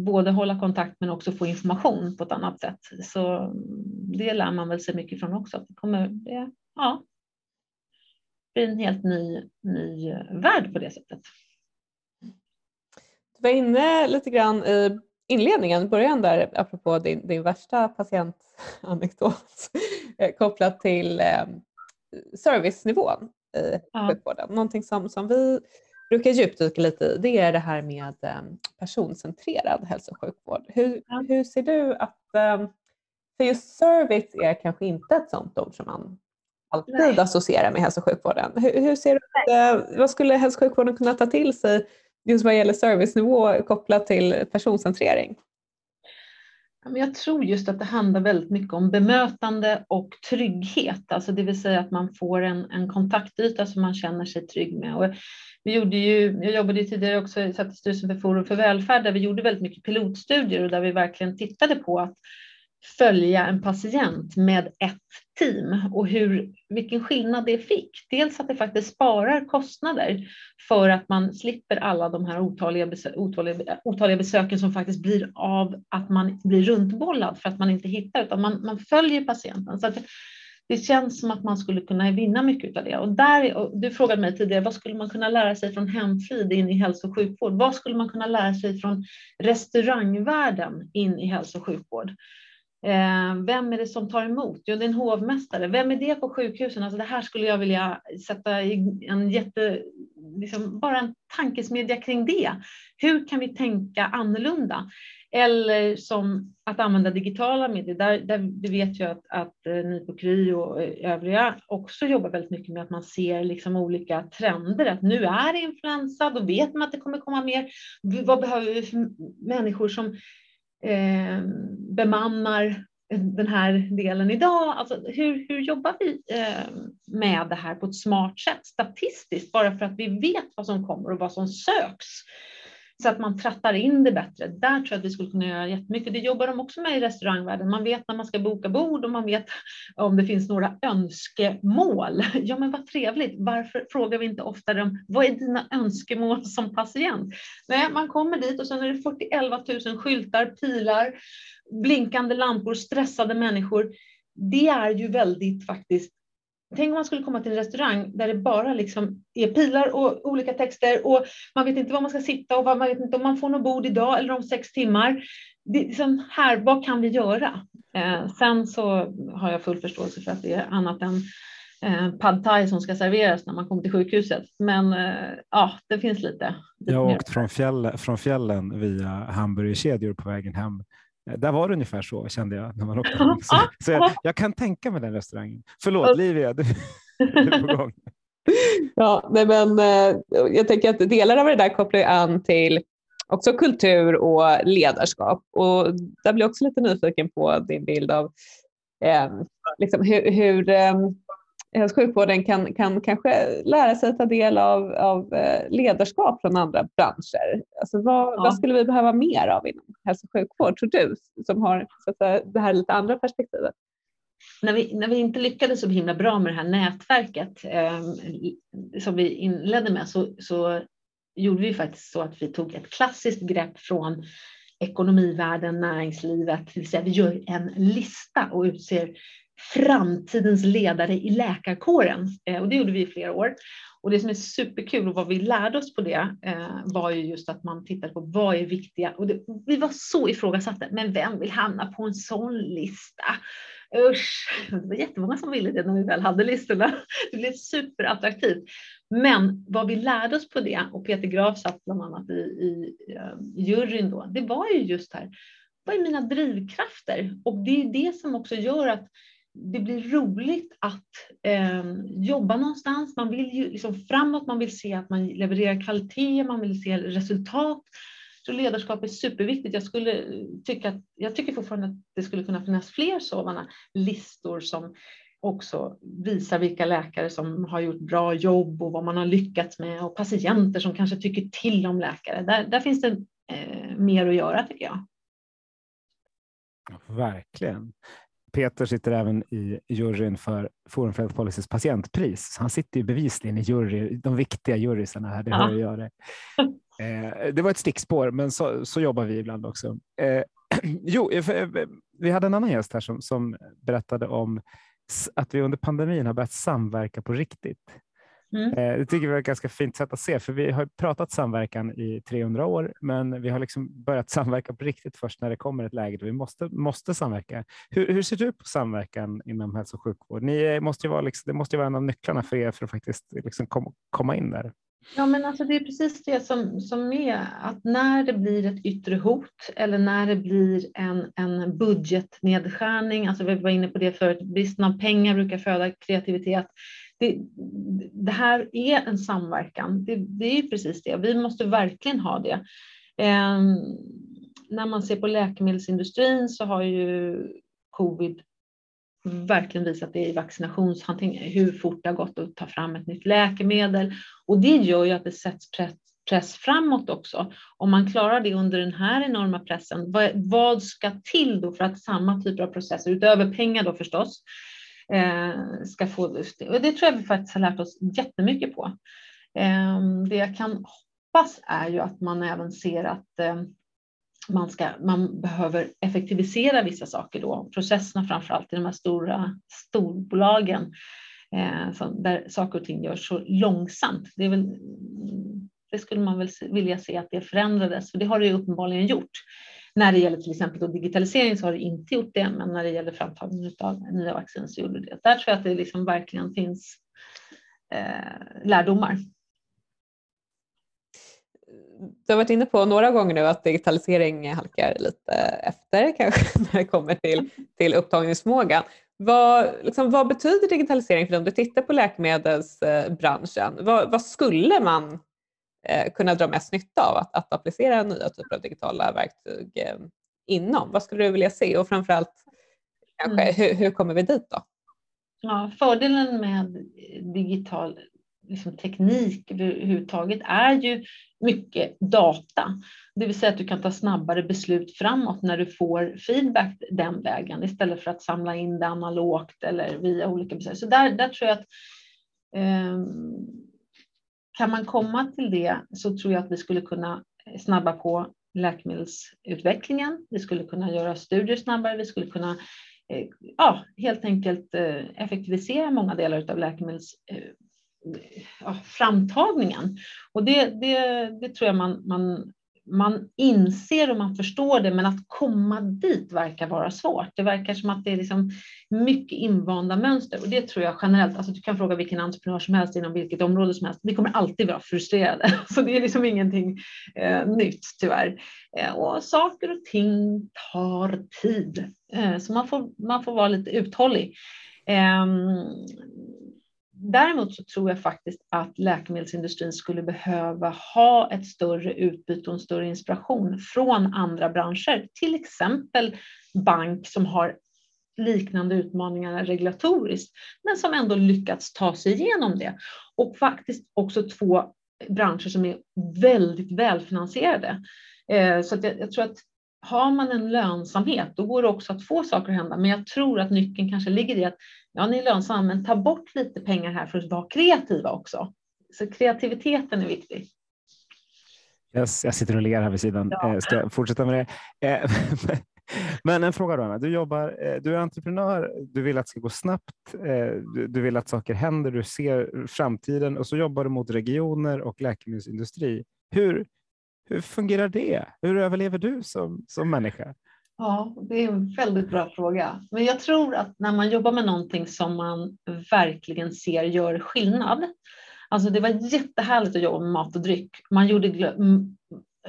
både hålla kontakt men också få information på ett annat sätt. Så det lär man väl sig mycket från också. Det kommer bli en helt ny värld på det sättet. Du var inne lite grann i inledningen, början där, apropå din värsta patientanekdot kopplat till servicenivån i sjukvården. Någonting som vi brukar djupdyka lite i, det är det här med personcentrerad hälso- och sjukvård. Hur ser du att, för just service är kanske inte ett sånt ord som man alltid associerar med hälso- och sjukvården. Hur ser du att, vad skulle hälso- och sjukvården kunna ta till sig just vad gäller servicenivå kopplat till personcentrering? Jag tror just att det handlar väldigt mycket om bemötande och trygghet. Alltså det vill säga att man får en kontaktyta som man känner sig trygg med. Och jag jobbade ju tidigare också i styrelsen för Forum för välfärd, där vi gjorde väldigt mycket pilotstudier och där vi verkligen tittade på att följa en patient med ett team och vilken skillnad det fick. Dels att det faktiskt sparar kostnader för att man slipper alla de här otaliga besöken som faktiskt blir av att man blir runtbollad för att man inte hittar, utan man följer patienten. Så att det känns som att man skulle kunna vinna mycket av det. Och du frågade mig tidigare, vad skulle man kunna lära sig från Hemfrid in i hälso- och sjukvård? Vad skulle man kunna lära sig från restaurangvärlden in i hälso- och sjukvård? Vem är det som tar emot? Jo, det är en hovmästare. Vem är det på sjukhusen? Alltså det här skulle jag vilja sätta i bara en tankesmedja kring det. Hur kan vi tänka annorlunda? Eller som att använda digitala medier. Där vet jag att ni på KRI och övriga också jobbar väldigt mycket med att man ser liksom olika trender. Att nu är det influensa, då vet man att det kommer komma mer. Vad behöver vi för människor som bemannar den här delen idag? Alltså hur jobbar vi med det här på ett smart sätt, statistiskt, bara för att vi vet vad som kommer och vad som söks? så att man trattar in det bättre. Där tror jag att vi skulle kunna göra jättemycket. Det jobbar de också med i restaurangvärlden. Man vet när man ska boka bord och man vet om det finns några önskemål. Ja, men vad trevligt. Varför frågar vi inte ofta dem, vad är dina önskemål som patient? Nej, man kommer dit och sen är det 41 000 skyltar, pilar, blinkande lampor, stressade människor. Det är ju väldigt faktiskt. Tänk om man skulle komma till en restaurang där det bara liksom är pilar och olika texter och man vet inte var man ska sitta och man vet inte om man får något bord idag eller om 6 timmar. Det är liksom här, vad kan vi göra? Sen så har jag full förståelse för att det är annat än pad thai som ska serveras när man kommer till sjukhuset. Men ja, det finns lite. Jag har åkt från fjällen via hamburgerkedjor på vägen hem. Där var det ungefär så, kände jag, när man åkte hem. Så jag kan tänka mig den restaurangen. Förlåt, Liviä, du är på gång. Ja, nej, men jag tänker att delar av det där kopplar an till också kultur och ledarskap. Och där blir jag också lite nyfiken på din bild av liksom hur sjukvården kan kanske lära sig att ta del av ledarskap från andra branscher. Alltså vad skulle vi behöva mer av inom hälso- och sjukvård, tror du, som har så att säga, det här lite andra perspektivet? När vi inte lyckades så himla bra med det här nätverket som vi inledde med, så gjorde vi faktiskt så att vi tog ett klassiskt grepp från ekonomivärlden, näringslivet, det vill säga vi gör en lista och utser framtidens ledare i läkarkåren, och det gjorde vi i flera år. Och det som är superkul och vad vi lärde oss på det var ju just att man tittade på vad är viktiga, och vi var så ifrågasatta, men vem vill hamna på en sån lista? Usch, det var jättemånga som ville det när vi väl hade listorna. Det blev superattraktivt. Men vad vi lärde oss på det, och Peter Graf satt bland annat i juryn då, det var ju just här, vad är mina drivkrafter? Och det är det som också gör att det blir roligt att jobba någonstans. Man vill ju liksom framåt, man vill se att man levererar kvalitet, man vill se resultat. Så ledarskap är superviktigt. Jag tycker fortfarande att det skulle kunna finnas fler sådana listor som också visar vilka läkare som har gjort bra jobb och vad man har lyckats med, och patienter som kanske tycker till om läkare. Där finns det mer att göra, tycker jag. Verkligen. Peter sitter även i juryn för Forum for Health Policys patientpris. Han sitter ju bevisligen i de viktiga jurysarna här. Det hör jag det. Det var ett stickspår, men så jobbar vi ibland också. Vi hade en annan gäst här som berättade om att vi under pandemin har börjat samverka på riktigt. Det tycker vi är ett ganska fint sätt att se, för vi har pratat samverkan i 300 år, men vi har liksom börjat samverka på riktigt först när det kommer ett läge där vi måste samverka. Hur ser du på samverkan inom hälso- och sjukvård? Det måste ju vara en av nycklarna för er för att faktiskt liksom komma in där. Ja, men alltså det är precis det som är att när det blir ett yttre hot eller när det blir en budgetnedskärning, alltså vi var inne på det förut, bristen av pengar brukar föda kreativitet. Det här är en samverkan, det är ju precis det, vi måste verkligen ha det. När man ser på läkemedelsindustrin så har ju covid verkligen visat det i vaccinationshanteringen, hur fort det har gått att ta fram ett nytt läkemedel, och det gör ju att det sätts press framåt också. Om man klarar det under den här enorma pressen, vad ska till då för att samma typ av processer, utöver pengar då förstås, ska få det? Och det tror jag vi faktiskt har lärt oss jättemycket på. Det jag kan hoppas är ju att man även ser att man behöver effektivisera vissa saker då, processerna framförallt i de här stora storbolagen, där saker och ting görs så långsamt. Det skulle man väl vilja se att det förändrades, för det har det ju uppenbarligen gjort. När det gäller till exempel digitalisering så har det inte gjort det, men när det gäller framtagning av nya vaccin så gjorde det. Där tror jag att det liksom verkligen finns lärdomar. Du har varit inne på några gånger nu att digitalisering halkar lite efter kanske när det kommer till upptagningsförmågan. Vad betyder digitalisering för dig om du tittar på läkemedelsbranschen? Vad skulle man kunna dra mest nytta av att applicera nya typer av digitala verktyg inom? Vad skulle du vilja se, och framförallt kanske, hur kommer vi dit då? Ja, fördelen med digital liksom teknik överhuvudtaget är ju mycket data. Det vill säga att du kan ta snabbare beslut framåt när du får feedback den vägen istället för att samla in det analogt eller via olika beslut. Så där tror jag att kan man komma till det, så tror jag att vi skulle kunna snabba på läkemedelsutvecklingen. Vi skulle kunna göra studier snabbare. Vi skulle kunna helt enkelt effektivisera många delar av läkemedelsframtagningen. Och det tror jag man inser och man förstår det, men att komma dit verkar vara svårt. Det verkar som att det är liksom mycket invanda mönster, och det tror jag generellt, alltså du kan fråga vilken entreprenör som helst inom vilket område som helst, vi kommer alltid vara frustrerade, så det är liksom ingenting nytt tyvärr. Och saker och ting tar tid, så man får vara lite uthållig. Däremot så tror jag faktiskt att läkemedelsindustrin skulle behöva ha ett större utbyte och en större inspiration från andra branscher. Till exempel bank som har liknande utmaningar regulatoriskt men som ändå lyckats ta sig igenom det. Och faktiskt också två branscher som är väldigt välfinansierade. Så att jag tror att har man en lönsamhet, då går det också att få saker att hända. Men jag tror att nyckeln kanske ligger i att ni är lönsamma, men ta bort lite pengar här för att vara kreativa också. Så kreativiteten är viktig. Jag sitter och ler här vid sidan. Ja. Ska jag fortsätta med det? Men en fråga då, Anna. Du är entreprenör, du vill att det ska gå snabbt, du vill att saker händer, du ser framtiden och så jobbar du mot regioner och läkemedelsindustri. Hur fungerar det? Hur överlever du som människa? Ja, det är en väldigt bra fråga. Men jag tror att när man jobbar med någonting som man verkligen ser gör skillnad. Alltså det var jättehärligt att jobba med mat och dryck. Man gjorde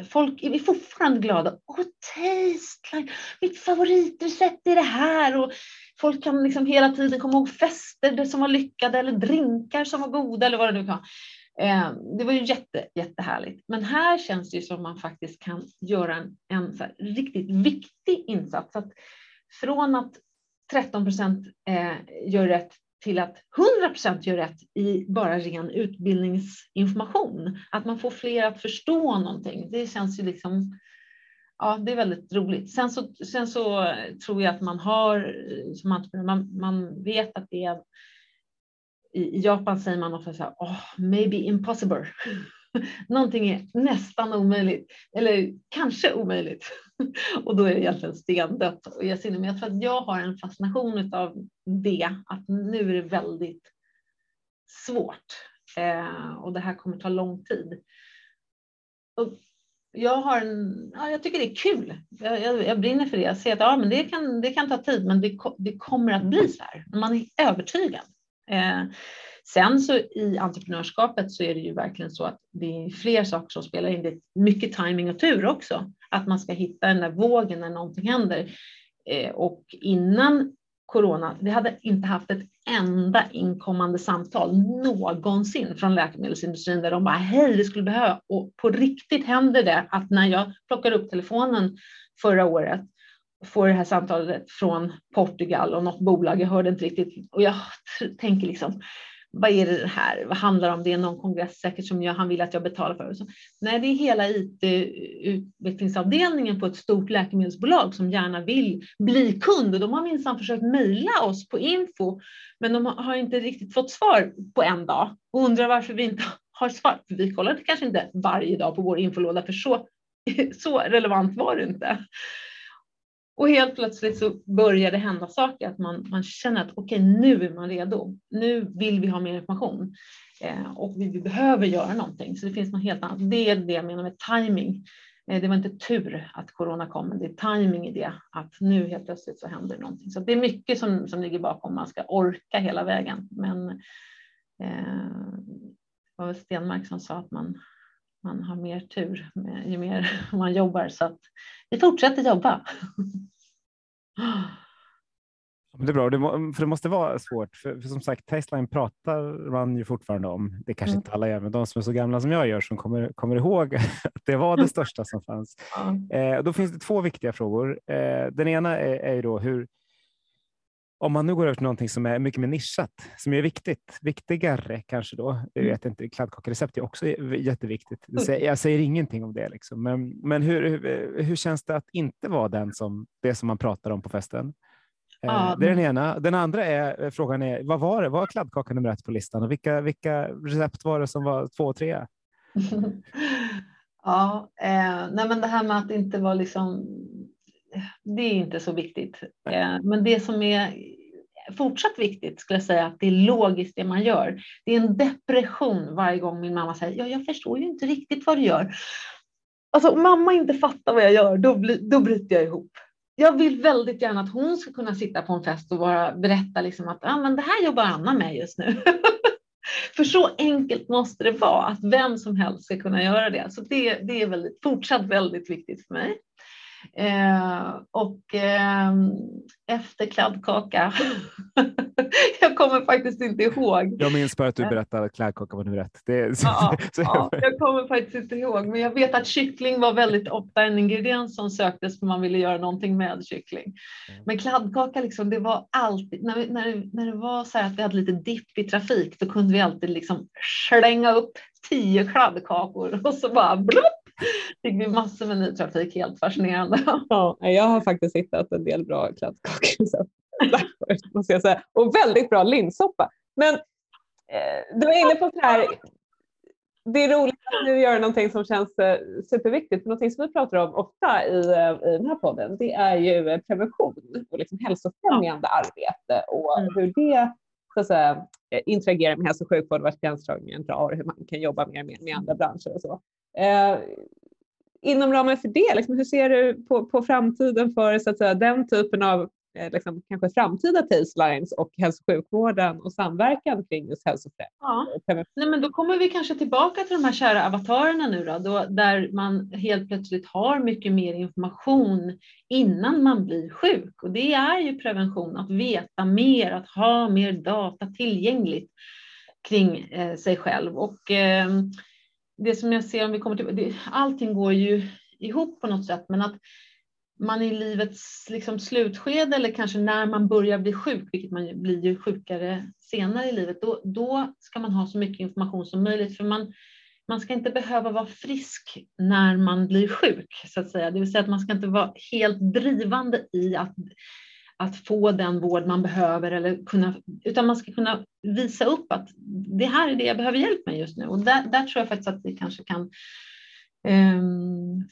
folk är fortfarande glada. Tasteline, mitt favoritrecept är det här. Och folk kan liksom hela tiden komma ihåg fester som var lyckade eller drinkar som var goda eller vad det nu kan. Det var ju jättehärligt. Men här känns det ju som man faktiskt kan göra en så här riktigt viktig insats. Att från att 13% gör rätt till att 100% gör rätt i bara ren utbildningsinformation. Att man får fler att förstå någonting. Det känns ju liksom... Ja, det är väldigt roligt. Sen så tror jag att man har... Som entreprenör, man vet att det är... I Japan säger man ofta så här, maybe impossible. Någonting är nästan omöjligt. Eller kanske omöjligt. Och då är det egentligen stendött. Och jag ser det, men jag tror att jag har en fascination av det. Att nu är det väldigt svårt. Och det här kommer ta lång tid. Och jag tycker det är kul. Jag brinner för det. Jag ser att men det kan ta tid. Men det kommer att bli så här. Man är övertygad. Sen så i entreprenörskapet så är det ju verkligen så att det är fler saker som spelar in. Det är mycket timing och tur också, att man ska hitta den där vågen när någonting händer. Och innan corona, vi hade inte haft ett enda inkommande samtal någonsin från läkemedelsindustrin där de bara, hej, det skulle behöva. Och på riktigt händer det att när jag plockar upp telefonen förra året, får det här samtalet från Portugal och något bolag, jag hörde inte riktigt, och jag tänker liksom, vad är det här, vad handlar det om, det är någon kongress säkert som han vill att jag betalar för. Så, nej, det är hela IT-utvecklingsavdelningen på ett stort läkemedelsbolag som gärna vill bli kund, och de har minsann försökt mejla oss på info, men de har inte riktigt fått svar på en dag och undrar varför vi inte har svar, för vi kollar kanske inte varje dag på vår infolåda, för så relevant var det inte. Och helt plötsligt så börjar det hända saker, att man känner att okej, nu är man redo. Nu vill vi ha mer information och vi behöver göra någonting. Så det finns något helt annat. Det är det jag menar med timing. Det var inte tur att corona kom, men det är timing i det. Att nu helt plötsligt så händer någonting. Så det är mycket som ligger bakom. Man ska orka hela vägen. Men det var väl Stenmark som sa att man har mer tur ju mer man jobbar, så att vi fortsätter jobba. Det är bra, för det måste vara svårt. För som sagt, Tasteline pratar man ju fortfarande om. Det kanske inte alla gör, men de som är så gamla som jag gör som kommer ihåg att det var det största som fanns. Då finns det två viktiga frågor. Den ena är ju då hur Om man nu går över till någonting som är mycket mer nischat, som är viktigt, viktigare kanske då, jag vet inte, kladdkakerecept är också jätteviktigt. Jag säger ingenting om det liksom. Men hur känns det att inte vara det som man pratar om på festen? Det är den ena. Den andra är, frågan är, vad var kladdkaka nummer 1 på listan och vilka recept var det som var 2 och 3? Nej, men det här med att inte vara liksom, det är inte så viktigt. Men det som är fortsatt viktigt skulle jag säga att det är logiskt det man gör. Det är en depression varje gång min mamma säger, jag förstår ju inte riktigt vad du gör. Alltså om mamma inte fattar vad jag gör, då bryter jag ihop. Jag vill väldigt gärna att hon ska kunna sitta på en fest och berätta liksom att men det här jobbar Anna med just nu. För så enkelt måste det vara att vem som helst ska kunna göra det. Så det är fortsatt väldigt viktigt för mig. Efter kladdkaka jag kommer faktiskt inte ihåg. Jag minns bara att du berättade att kladdkaka var nummer 1. Jag kommer faktiskt inte ihåg, men jag vet att kyckling var väldigt ofta en ingrediens som söktes för man ville göra någonting med kyckling. Men kladdkaka liksom, det var alltid när det var så här att vi hade lite dipp i trafik, då kunde vi alltid liksom slänga upp 10 kladdkakor och så bara blopp. Det blir massor med ny trafik, helt fascinerande. Ja, jag har faktiskt hittat en del bra kladdkakorecept. Måste jag säga. Och väldigt bra linssoppa. Men du är inne på det här. Det är roligt att du gör någonting som känns superviktigt. För någonting som vi pratar om ofta i den här podden, det är ju prevention och liksom hälsofrämjande arbete. Och hur det så att säga, interagerar med hälso- och sjukvård, vars gränsdragningen drar, hur man kan jobba mer med andra branscher och så. Inom ramen för det, liksom, hur ser du på framtiden för så att säga, den typen av liksom, kanske framtida tastelines och hälso- och sjukvården och samverkan kring just hälsofrämjande? Nej, men då kommer vi kanske tillbaka till de här kära avatarerna nu då, där man helt plötsligt har mycket mer information innan man blir sjuk, och det är ju prevention, att veta mer, att ha mer data tillgängligt kring sig själv. Och det som jag ser, om vi kommer till, allting går ju ihop på något sätt, men att man i livets liksom slutskede, eller kanske när man börjar bli sjuk, vilket man blir ju sjukare senare i livet, då ska man ha så mycket information som möjligt, för man ska inte behöva vara frisk när man blir sjuk, så att säga. Det vill säga att man ska inte vara helt drivande i att få den vård man behöver, eller kunna, utan man ska kunna visa upp att det här är det jag behöver hjälp med just nu. Och där tror jag faktiskt att vi kanske kan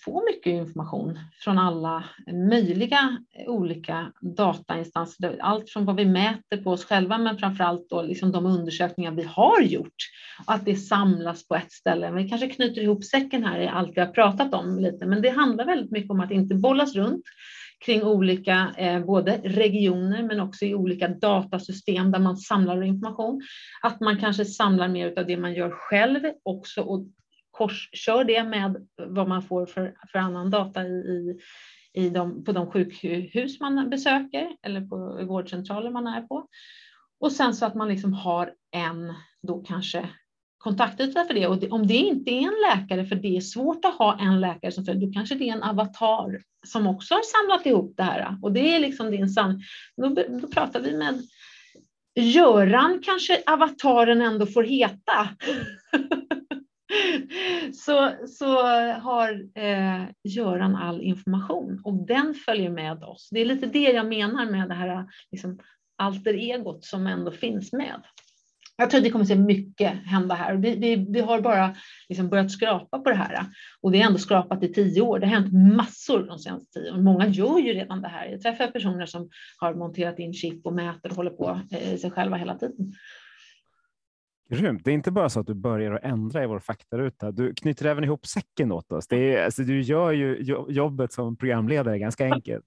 få mycket information från alla möjliga olika datainstanser. Allt från vad vi mäter på oss själva, men framförallt då liksom de undersökningar vi har gjort. Och att det samlas på ett ställe. Vi kanske knyter ihop säcken här i allt vi har pratat om lite. Men det handlar väldigt mycket om att inte bollas runt kring olika både regioner, men också i olika datasystem där man samlar information. Att man kanske samlar mer av det man gör själv också och korskör det med vad man får för annan data på de sjukhus man besöker eller på vårdcentraler man är på. Och sen så att man liksom har en då kanske kontaktyta för det, och om det inte är en läkare, för det är svårt att ha en läkare som följer, då kanske det är en avatar som också har samlat ihop det här, och det är liksom din då pratar vi med Göran, kanske avataren ändå får heta. Så har Göran all information, och den följer med oss. Det är lite det jag menar med det här liksom, alter-egot som ändå finns med. Jag tror det kommer se mycket hända här. Vi har bara liksom börjat skrapa på det här. Och det är ändå skrapat i 10 år. Det har hänt massor de senaste 10 åren. Många gör ju redan det här. Jag träffar personer som har monterat in chip och mäter och håller på i sig själva hela tiden. Grymt. Det är inte bara så att du börjar att ändra i vår faktaruta. Du knyter även ihop säcken åt oss. Alltså, du gör ju jobbet som programledare ganska enkelt.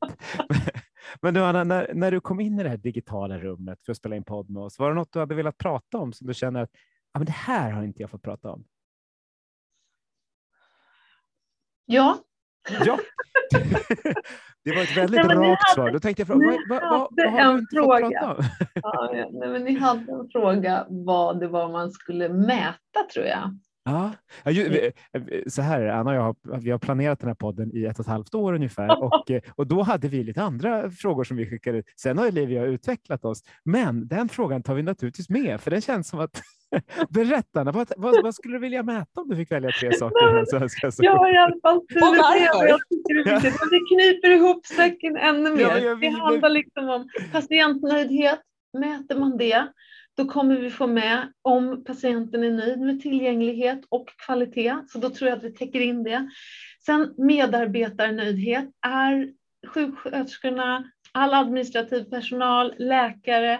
Men du, Anna, när du kom in i det här digitala rummet för att spela in podd med oss, var det något du hade velat prata om som du känner att men det här har inte jag fått prata om? Ja. Det var ett väldigt rakt svar. Då tänkte jag vad har du inte fått prata om? Ni hade en fråga vad det var man skulle mäta, tror jag. Ja, så här Anna, vi har planerat den här podden i 1,5 år ungefär och då hade vi lite andra frågor som vi skickade ut. Sen har Liviä utvecklat oss, men den frågan tar vi naturligtvis med, för det känns som att berätta, vad skulle du vilja mäta om du fick välja 3 saker? Jag har i alla fall det kniper ihop säcken ännu mer. Det handlar liksom om patientnöjdhet. Mäter man det, då kommer vi få med om patienten är nöjd med tillgänglighet och kvalitet. Så då tror jag att vi täcker in det. Sen medarbetarnöjdhet. Är sjuksköterskorna, all administrativ personal, läkare,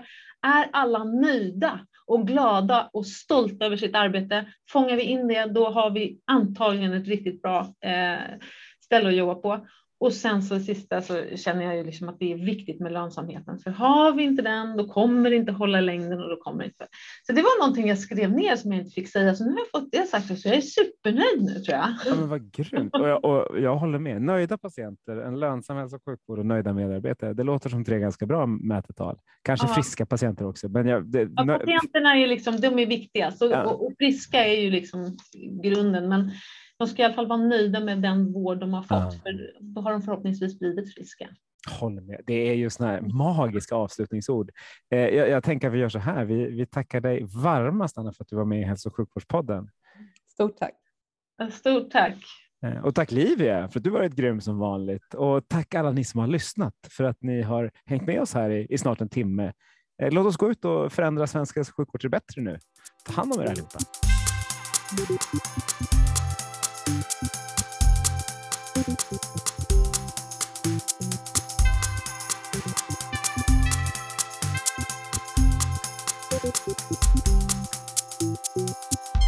är alla nöjda och glada och stolta över sitt arbete? Fångar vi in det, då har vi antagligen ett riktigt bra ställe att jobba på. Och sen så sista så känner jag ju liksom att det är viktigt med lönsamheten. För har vi inte den, då kommer det inte hålla längden och då kommer det inte. Så det var någonting jag skrev ner som jag inte fick säga. Så nu har jag fått det sagt, så jag är supernöjd nu tror jag. Ja, men vad grymt. Och jag håller med. Nöjda patienter, en lönsam hälso- och sjukvård och nöjda medarbetare. Det låter som 3 ganska bra mätetal. Kanske friska patienter också. Men patienterna är ju liksom, de är viktiga. Så, ja. Och friska är ju liksom grunden, men de ska i alla fall vara nöjda med den vård de har fått, för då har de förhoppningsvis blivit friska. Håll med. Det är ju såna här magiska avslutningsord. Jag tänker att vi gör så här. Vi tackar dig varmast, Anna, för att du var med i Hälso- och sjukvårdspodden. Stort tack. Stort tack. Och tack Liviä för att du varit grym som vanligt. Och tack alla ni som har lyssnat för att ni har hängt med oss här i snart 1 timme. Låt oss gå ut och förändra svenska sjukvård till bättre nu. Ta hand om er allihopa. Thank you.